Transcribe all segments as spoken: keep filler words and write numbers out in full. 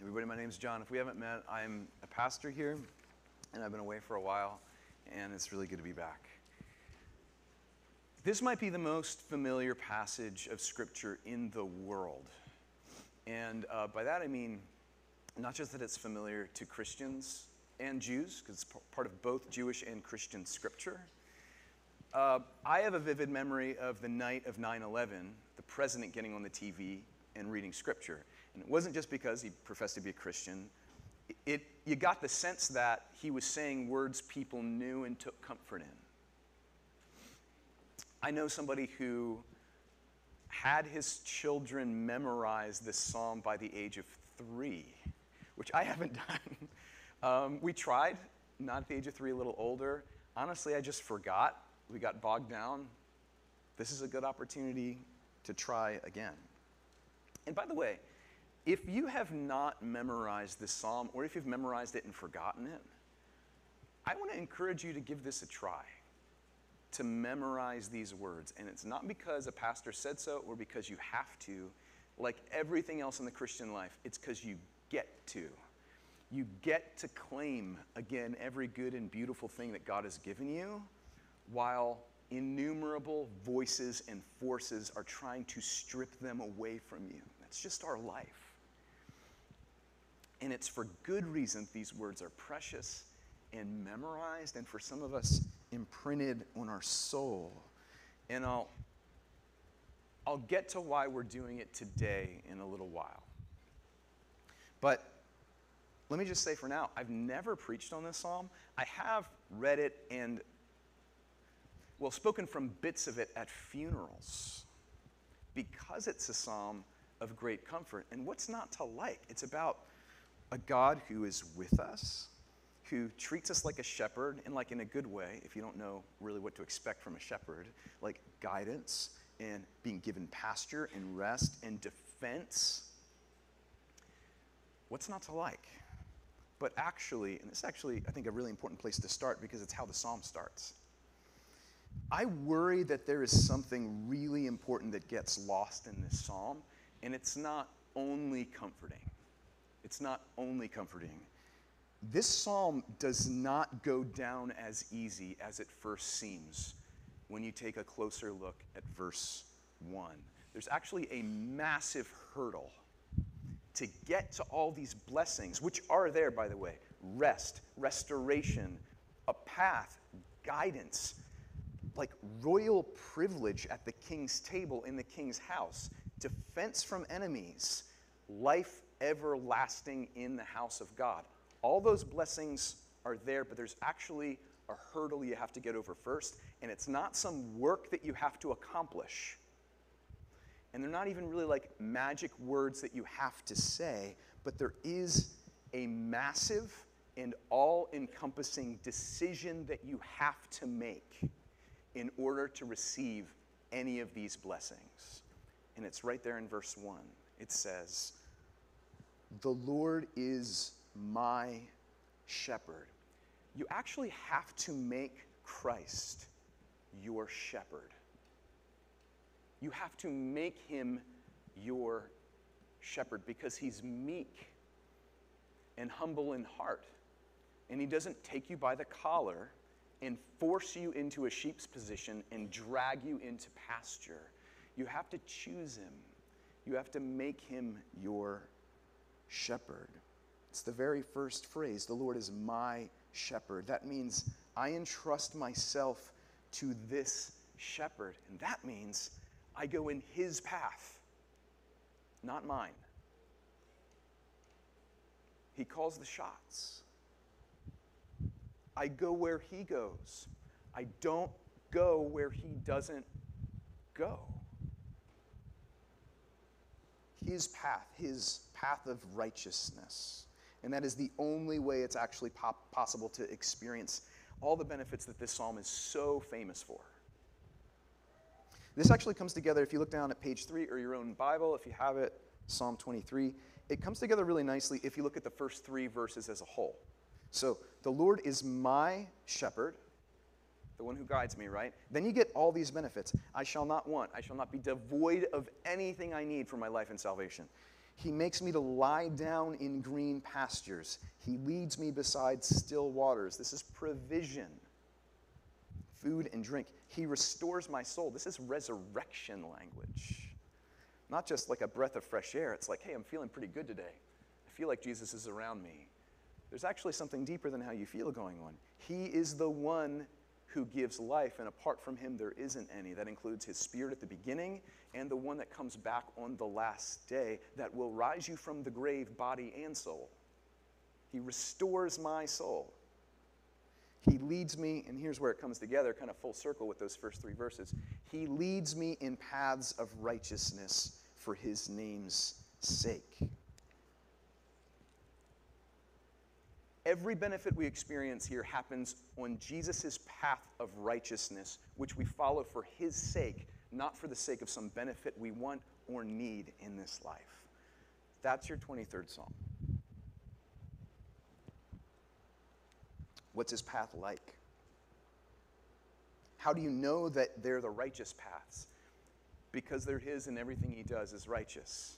Everybody, my name's John. If we haven't met, I'm a pastor here, and I've been away for a while, and it's really good to be back. This might be the most familiar passage of Scripture in the world. And uh, by that I mean not just that it's familiar to Christians and Jews, because it's part of both Jewish and Christian Scripture. Uh, I have a vivid memory of the night of nine eleven, the president getting on the T V and reading Scripture. And it wasn't just because he professed to be a Christian. It, it, you got the sense that he was saying words people knew and took comfort in. I know somebody who had his children memorize this psalm by the age of three, which I haven't done. Um, we tried, not at the age of three, a little older. Honestly, I just forgot. We got bogged down. This is a good opportunity to try again. And by the way, if you have not memorized this psalm, or if you've memorized it and forgotten it, I want to encourage you to give this a try, to memorize these words. And it's not because a pastor said so or because you have to. Like everything else in the Christian life, it's because you get to. You get to claim, again, every good and beautiful thing that God has given you, while innumerable voices and forces are trying to strip them away from you. That's just our life. And it's for good reason these words are precious and memorized, and for some of us, imprinted on our soul. And I'll, I'll get to why we're doing it today in a little while. But let me just say for now, I've never preached on this psalm. I have read it and, well, spoken from bits of it at funerals, because it's a psalm of great comfort. And what's not to like? It's about a God who is with us, who treats us like a shepherd, and like in a good way, if you don't know really what to expect from a shepherd, like guidance and being given pasture and rest and defense. What's not to like? But actually, and it's actually, I think, a really important place to start, because it's how the psalm starts. I worry that there is something really important that gets lost in this psalm, and it's not only comforting. It's not only comforting. This psalm does not go down as easy as it first seems when you take a closer look at verse one. There's actually a massive hurdle to get to all these blessings, which are there, by the way. Rest, restoration, a path, guidance, like royal privilege at the king's table in the king's house, defense from enemies, life everlasting in the house of God. All those blessings are there, but there's actually a hurdle you have to get over first, and it's not some work that you have to accomplish. And they're not even really like magic words that you have to say, but there is a massive and all-encompassing decision that you have to make in order to receive any of these blessings. And it's right there in verse one. It says, "The Lord is my shepherd." You actually have to make Christ your shepherd. You have to make him your shepherd, because he's meek and humble in heart. And he doesn't take you by the collar and force you into a sheep's position and drag you into pasture. You have to choose him. You have to make him your shepherd. It's the very first phrase, the Lord is my shepherd. That means I entrust myself to this shepherd. And that means I go in his path, not mine. He calls the shots. I go where he goes. I don't go where he doesn't go. His path, his path of righteousness. And that is the only way it's actually po- possible to experience all the benefits that this psalm is so famous for. This actually comes together, if you look down at page three or your own Bible, if you have it, Psalm twenty-three, it comes together really nicely if you look at the first three verses as a whole. So, the Lord is my shepherd, the one who guides me, right? Then you get all these benefits. I shall not want. I shall not be devoid of anything I need for my life and salvation. He makes me to lie down in green pastures. He leads me beside still waters. This is provision, food and drink. He restores my soul. This is resurrection language. Not just like a breath of fresh air. It's like, hey, I'm feeling pretty good today. I feel like Jesus is around me. There's actually something deeper than how you feel going on. He is the one who gives life, and apart from him, there isn't any. That includes his spirit at the beginning and the one that comes back on the last day that will rise you from the grave, body and soul. He restores my soul. He leads me, and here's where it comes together, kind of full circle with those first three verses. He leads me in paths of righteousness for his name's sake. Every benefit we experience here happens on Jesus' path of righteousness, which we follow for his sake, not for the sake of some benefit we want or need in this life. That's your twenty-third Psalm. What's his path like? How do you know that they're the righteous paths? Because they're his and everything he does is righteous.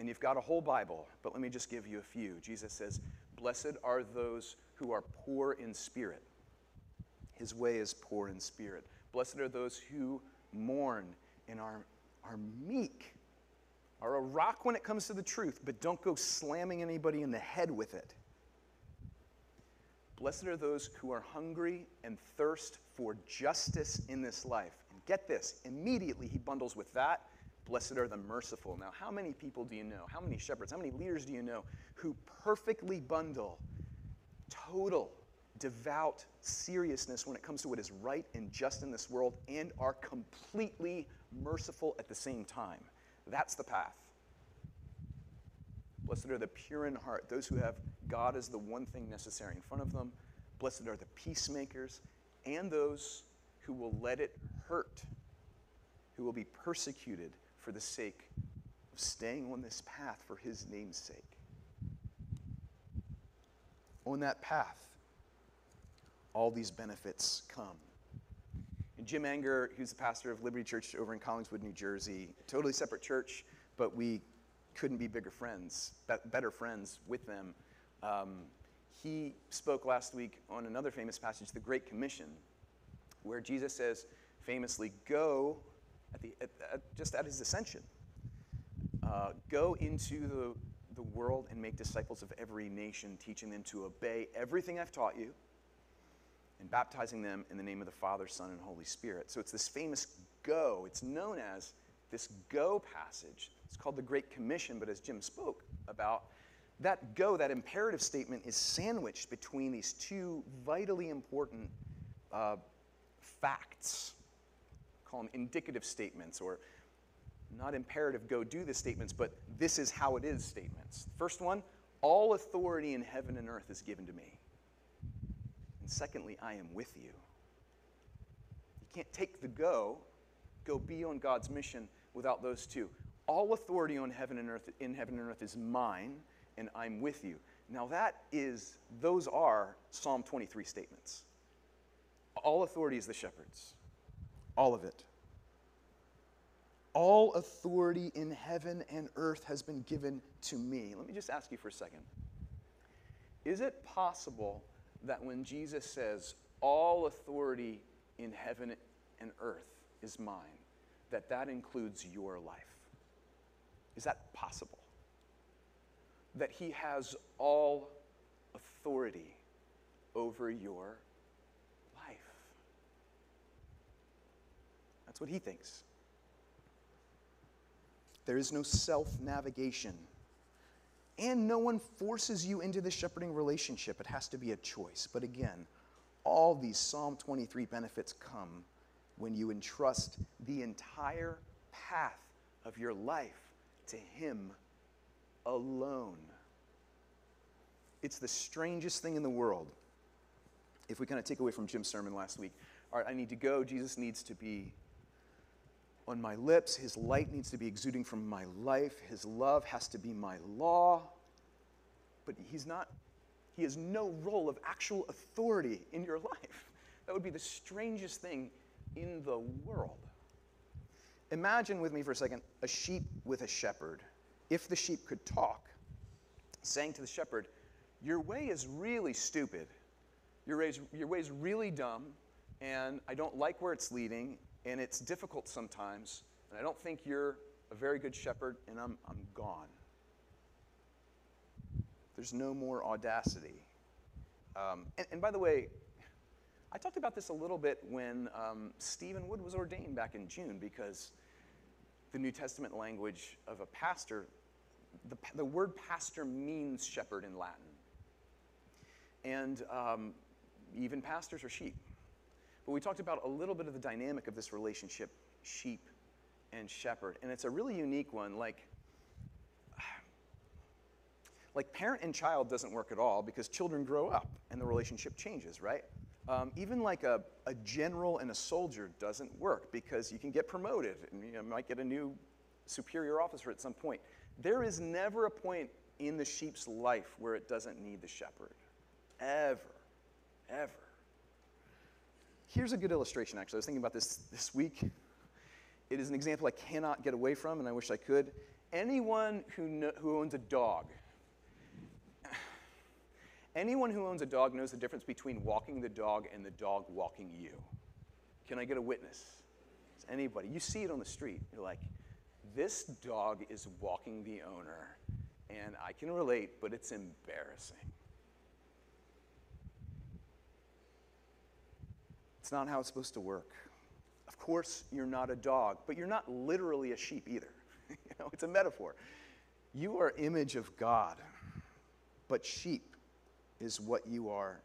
And you've got a whole Bible, but let me just give you a few. Jesus says, blessed are those who are poor in spirit. His way is poor in spirit. Blessed are those who mourn and are, are meek, are a rock when it comes to the truth, but don't go slamming anybody in the head with it. Blessed are those who are hungry and thirst for justice in this life. And get this, immediately he bundles with that, blessed are the merciful. Now, how many people do you know? How many shepherds? How many leaders do you know who perfectly bundle total, devout seriousness when it comes to what is right and just in this world and are completely merciful at the same time? That's the path. Blessed are the pure in heart, those who have God as the one thing necessary in front of them. Blessed are the peacemakers and those who will let it hurt, who will be persecuted for the sake of staying on this path for his name's sake. On that path, all these benefits come. And Jim Anger, who's the pastor of Liberty Church over in Collingswood, New Jersey, totally separate church, but we couldn't be bigger friends, better friends with them. Um, he spoke last week on another famous passage, the Great Commission, where Jesus says famously, go, at the, at, at, just at his ascension, uh, go into the, the world and make disciples of every nation, teaching them to obey everything I've taught you and baptizing them in the name of the Father, Son, and Holy Spirit. So it's this famous go. It's known as this go passage. It's called the Great Commission, but as Jim spoke about, that go, that imperative statement is sandwiched between these two vitally important uh, facts. Call them indicative statements, or not imperative, go do the statements, but this is how it is statements. First one, all authority in heaven and earth is given to me. And secondly, I am with you. You can't take the go, go be on God's mission without those two. All authority on heaven and earth, in heaven and earth is mine, and I'm with you. Now that is, those are Psalm twenty-three statements. All authority is the shepherd's. All of it. All authority in heaven and earth has been given to me. Let me just ask you for a second. Is it possible that when Jesus says, all authority in heaven and earth is mine, that that includes your life? Is that possible? that he has all authority over your life. That's what he thinks. There is no self-navigation. And no one forces you into the shepherding relationship. It has to be a choice. But again, all these Psalm twenty-three benefits come when you entrust the entire path of your life to him alone. It's the strangest thing in the world. If we kind of take away from Jim's sermon last week, all right, I need to go. Jesus needs to be on my lips. His light needs to be exuding from my life. His love has to be my law. But he's not, he has no role of actual authority in your life. That would be the strangest thing in the world. Imagine with me for a second a sheep with a shepherd. If the sheep could talk, saying to the shepherd, your way is really stupid. Your way is, your way is really dumb, and I don't like where it's leading, and it's difficult sometimes, and I don't think you're a very good shepherd, and I'm, I'm gone. There's no more audacity. Um, and, and by the way, I talked about this a little bit when um, Stephen Wood was ordained back in June, because the New Testament language of a pastor, the, the word pastor means shepherd in Latin. And um, even pastors are sheep. But we talked about a little bit of the dynamic of this relationship, sheep and shepherd. And it's a really unique one. Like, like parent and child doesn't work at all, because children grow up and the relationship changes, right? Um, even like a, a general and a soldier doesn't work, because you can get promoted and you know, might get a new superior officer at some point. There is never a point in the sheep's life where it doesn't need the shepherd. Ever. Ever. Here's a good illustration, actually. I was thinking about this this week. It is an example I cannot get away from, and I wish I could. Anyone who, no, who owns a dog, anyone who owns a dog knows the difference between walking the dog and the dog walking you. Can I get a witness? It's anybody. You see it on the street. You're like, this dog is walking the owner, and I can relate, but it's embarrassing. It's not how it's supposed to work. Of course, you're not a dog, but you're not literally a sheep either. You know, it's a metaphor. You are image of God, but sheep is what you are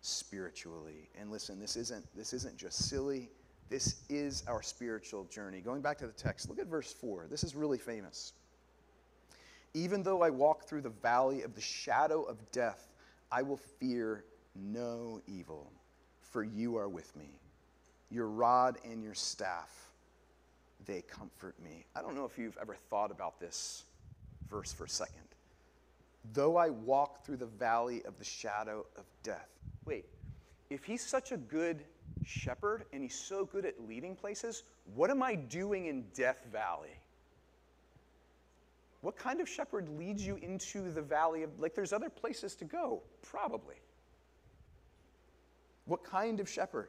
spiritually. And listen, this isn't, this isn't just silly. This is our spiritual journey. Going back to the text, look at verse four. This is really famous. Even though I walk through the valley of the shadow of death, I will fear no evil. For you are with me. Your rod and your staff, they comfort me. I don't know if you've ever thought about this verse for a second. Though I walk through the valley of the shadow of death. Wait, if he's such a good shepherd and he's so good at leading places, what am I doing in Death Valley? What kind of shepherd leads you into the valley of, like, there's other places to go, probably. What kind of shepherd?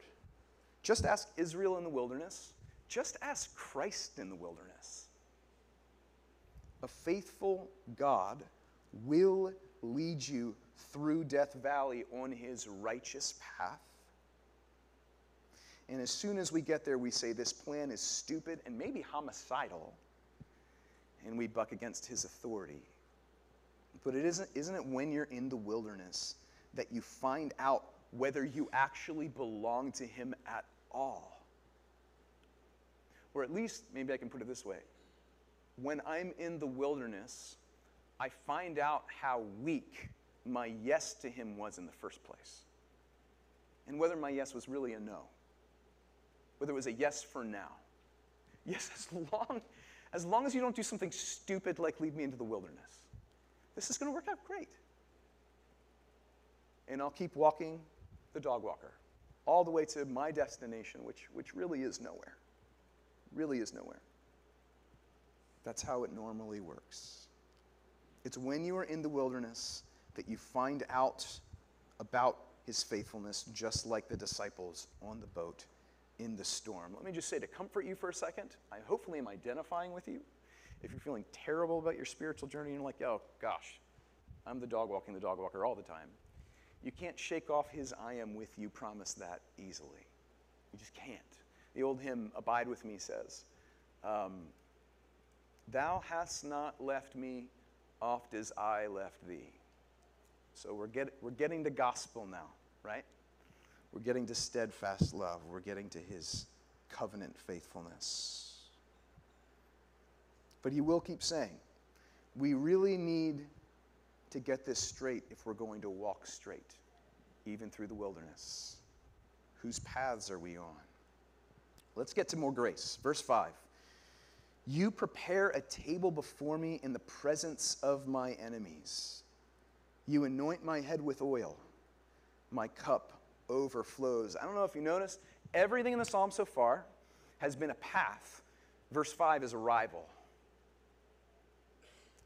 Just ask Israel in the wilderness. Just ask Christ in the wilderness. A faithful God will lead you through Death Valley on his righteous path. And as soon as we get there, we say this plan is stupid and maybe homicidal, and we buck against his authority. But it isn't, isn't it when you're in the wilderness that you find out whether you actually belong to him at all? Or at least, maybe I can put it this way. When I'm in the wilderness, I find out how weak my yes to him was in the first place. And whether my yes was really a no. Whether it was a yes for now. Yes, as long as, long as you don't do something stupid like lead me into the wilderness. This is going to work out great. And I'll keep walking the dog walker, all the way to my destination, which, which really is nowhere. Really is nowhere. That's how it normally works. It's when you are in the wilderness that you find out about his faithfulness, just like the disciples on the boat in the storm. Let me just say, to comfort you for a second, I hopefully am identifying with you. If you're feeling terrible about your spiritual journey, you're like, oh, gosh, I'm the dog walking the dog walker all the time. You can't shake off his I am with you promise that easily. You just can't. The old hymn, Abide With Me, says, um, thou hast not left me oft as I left thee. So we're, get, we're getting to gospel now, right? We're getting to steadfast love. We're getting to his covenant faithfulness. But he will keep saying, we really need to get this straight if we're going to walk straight, even through the wilderness. Whose paths are we on? Let's get to more grace. Verse five. You prepare a table before me in the presence of my enemies. You anoint my head with oil. My cup overflows. I don't know if you noticed, everything in the psalm so far has been a path. Verse five is arrival.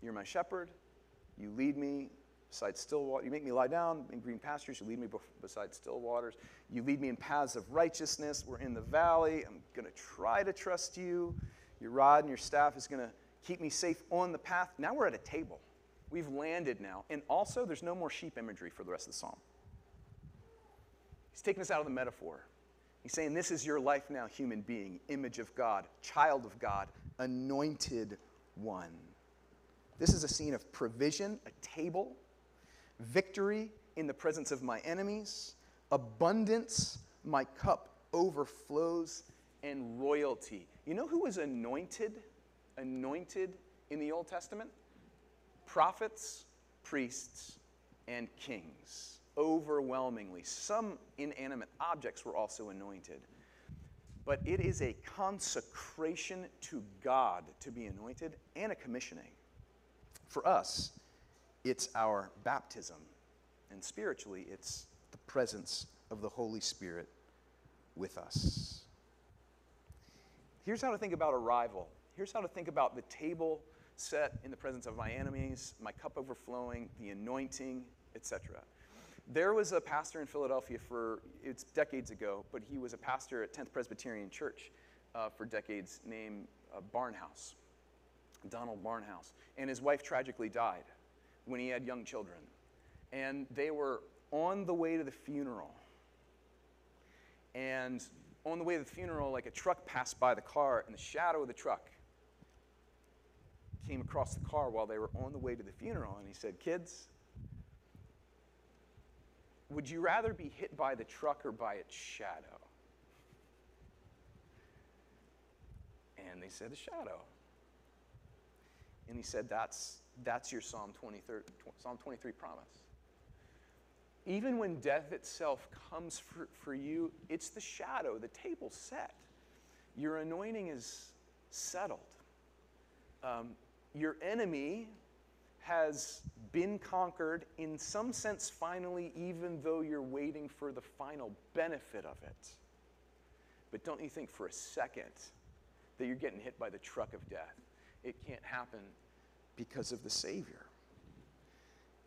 You're my shepherd. You lead me beside still waters. You make me lie down in green pastures. You lead me beside still waters. You lead me in paths of righteousness. We're in the valley. I'm going to try to trust you. Your rod and your staff is going to keep me safe on the path. Now we're at a table. We've landed now. And also, there's no more sheep imagery for the rest of the psalm. He's taking us out of the metaphor. He's saying, this is your life now, human being, image of God, child of God, anointed one. This is a scene of provision, a table, victory in the presence of my enemies, abundance, my cup overflows, and royalty. You know who was anointed, anointed in the Old Testament? Prophets, priests, and kings. Overwhelmingly. Some inanimate objects were also anointed. But it is a consecration to God to be anointed and a commissioning. For us, it's our baptism. And spiritually, it's the presence of the Holy Spirit with us. Here's how to think about arrival. Here's how to think about the table set in the presence of my enemies, my cup overflowing, the anointing, et cetera. There was a pastor in Philadelphia for, it's decades ago, but he was a pastor at tenth Presbyterian Church uh, for decades named uh, Barnhouse, Donald Barnhouse. And his wife tragically died when he had young children. And they were on the way to the funeral. And on the way to the funeral, like a truck passed by the car, and the shadow of the truck came across the car while they were on the way to the funeral. And he said, kids, would you rather be hit by the truck or by its shadow? And they said, the shadow. And he said, that's, that's your Psalm twenty-three, Psalm twenty-three promise. Even when death itself comes for, for you, it's the shadow, the table set. Your anointing is settled. Um, your enemy has been conquered in some sense finally, even though you're waiting for the final benefit of it. But don't you think for a second that you're getting hit by the truck of death? It can't happen because of the Savior.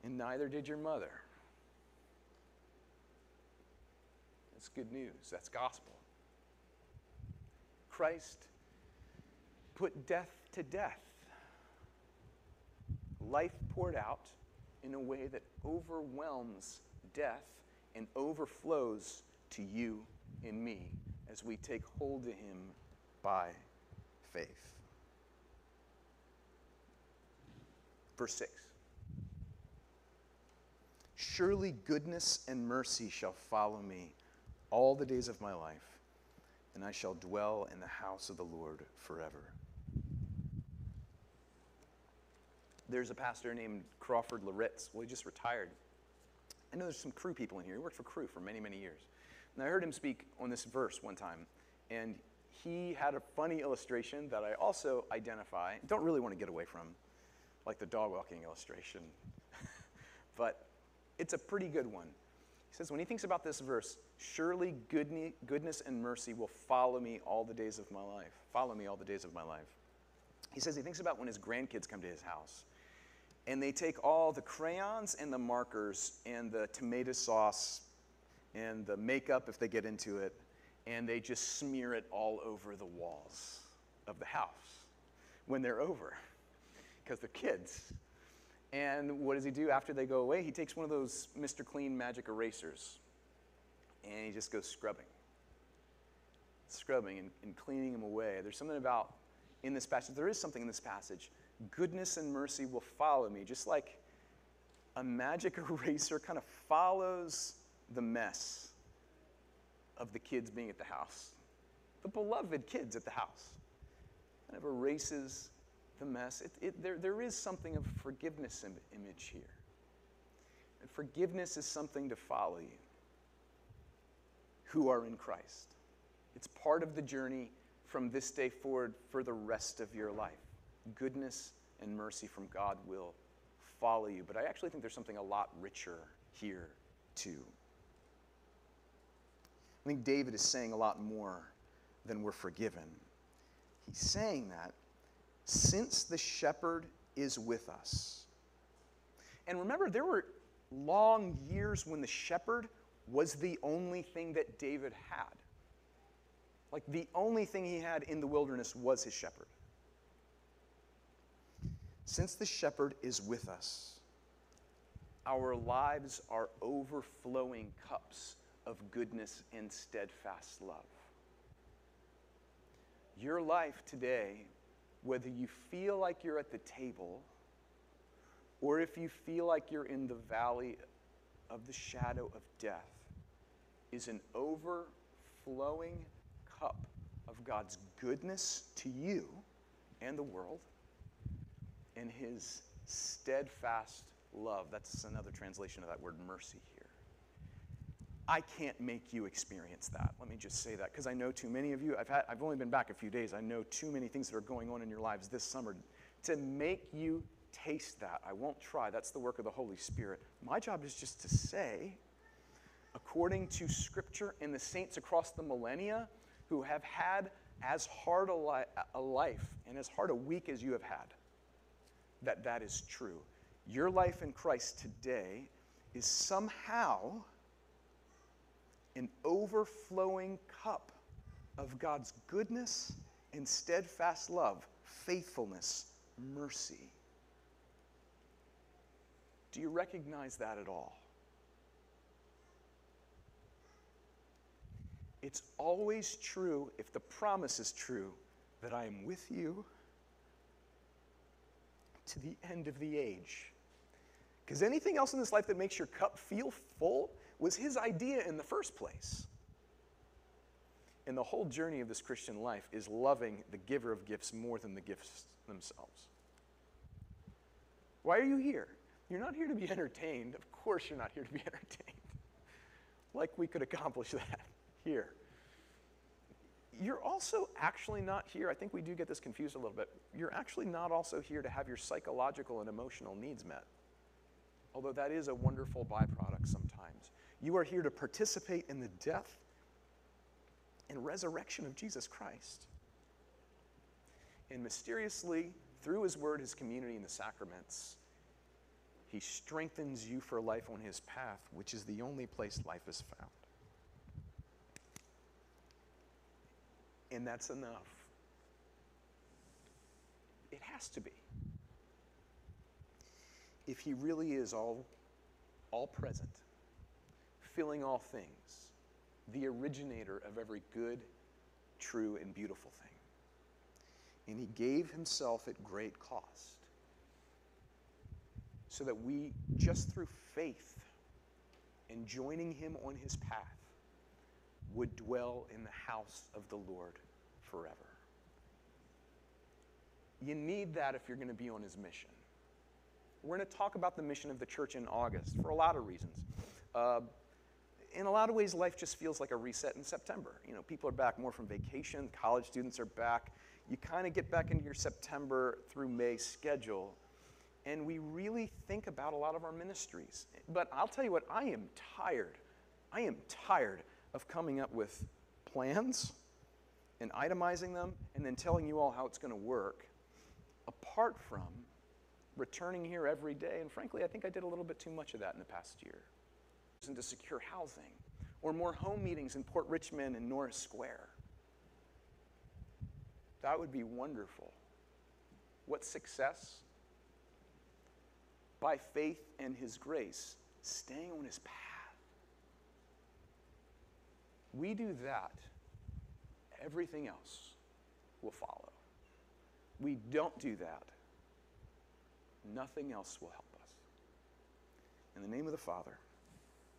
And neither did your mother. That's good news. That's gospel. Christ put death to death. Life poured out in a way that overwhelms death and overflows to you and me as we take hold of him by faith. Verse six. Surely goodness and mercy shall follow me all the days of my life, and I shall dwell in the house of the Lord forever. There's a pastor named Crawford Loritz. Well, he just retired. I know there's some Crew people in here. He worked for Crew for many, many years. And I heard him speak on this verse one time, and he had a funny illustration that I also identify, don't really want to get away from, like the dog walking illustration. But it's a pretty good one. He says, when he thinks about this verse, surely goodness and mercy will follow me all the days of my life. Follow me all the days of my life. He says he thinks about when his grandkids come to his house, and they take all the crayons and the markers and the tomato sauce and the makeup, if they get into it, and they just smear it all over the walls of the house when they're over, because they're kids. And what does he do after they go away? He takes one of those Mister Clean magic erasers, and he just goes scrubbing, scrubbing and, and cleaning them away. There's something about, in this passage, there is something in this passage. Goodness and mercy will follow me, just like a magic eraser kind of follows the mess of the kids being at the house, the beloved kids at the house. Kind of erases the mess. It, it, there, there is something of forgiveness im- image here. And forgiveness is something to follow you who are in Christ. It's part of the journey from this day forward for the rest of your life. Goodness and mercy from God will follow you. But I actually think there's something a lot richer here too. I think David is saying a lot more than we're forgiven. He's saying that since the shepherd is with us. And remember, there were long years when the shepherd was the only thing that David had. Like, the only thing he had in the wilderness was his shepherd. Since the shepherd is with us, our lives are overflowing cups of goodness and steadfast love. Your life today, whether you feel like you're at the table or if you feel like you're in the valley of the shadow of death, is an overflowing cup of God's goodness to you and the world and his steadfast love. That's another translation of that word mercy here. I can't make you experience that. Let me just say that, because I know too many of you. I've had, I've only been back a few days. I know too many things that are going on in your lives this summer to make you taste that. I won't try. That's the work of the Holy Spirit. My job is just to say, according to Scripture and the saints across the millennia who have had as hard a, li- a life and as hard a week as you have had, that that is true. Your life in Christ today is somehow an overflowing cup of God's goodness and steadfast love, faithfulness, mercy. Do you recognize that at all? It's always true, if the promise is true, that I am with you to the end of the age. Because anything else in this life that makes your cup feel full was his idea in the first place. And the whole journey of this Christian life is loving the giver of gifts more than the gifts themselves. Why are you here? You're not here to be entertained. Of course you're not here to be entertained. Like we could accomplish that here. You're also actually not here. I think we do get this confused a little bit. You're actually not also here to have your psychological and emotional needs met. Although that is a wonderful byproduct sometimes. You are here to participate in the death and resurrection of Jesus Christ. And mysteriously, through his word, his community, and the sacraments, he strengthens you for life on his path, which is the only place life is found. And that's enough. It has to be. If he really is all, all present, filling all things, the originator of every good, true, and beautiful thing. And he gave himself at great cost so that we, just through faith and joining him on his path, would dwell in the house of the Lord forever. You need that if you're going to be on his mission. We're going to talk about the mission of the church in August for a lot of reasons. Uh, in a lot of ways, life just feels like a reset in September. You know, people are back more from vacation. College students are back. You kind of get back into your September through May schedule, and we really think about a lot of our ministries. But I'll tell you what, I am tired. I am tired of coming up with plans and itemizing them and then telling you all how it's going to work, apart from returning here every day. And frankly, I think I did a little bit too much of that in the past year. Into secure housing or more home meetings in Port Richmond and Norris Square. That would be wonderful. What success? by faith and his grace, staying on his path. We do that, everything else will follow. We don't do that, nothing else will help us. In the name of the Father,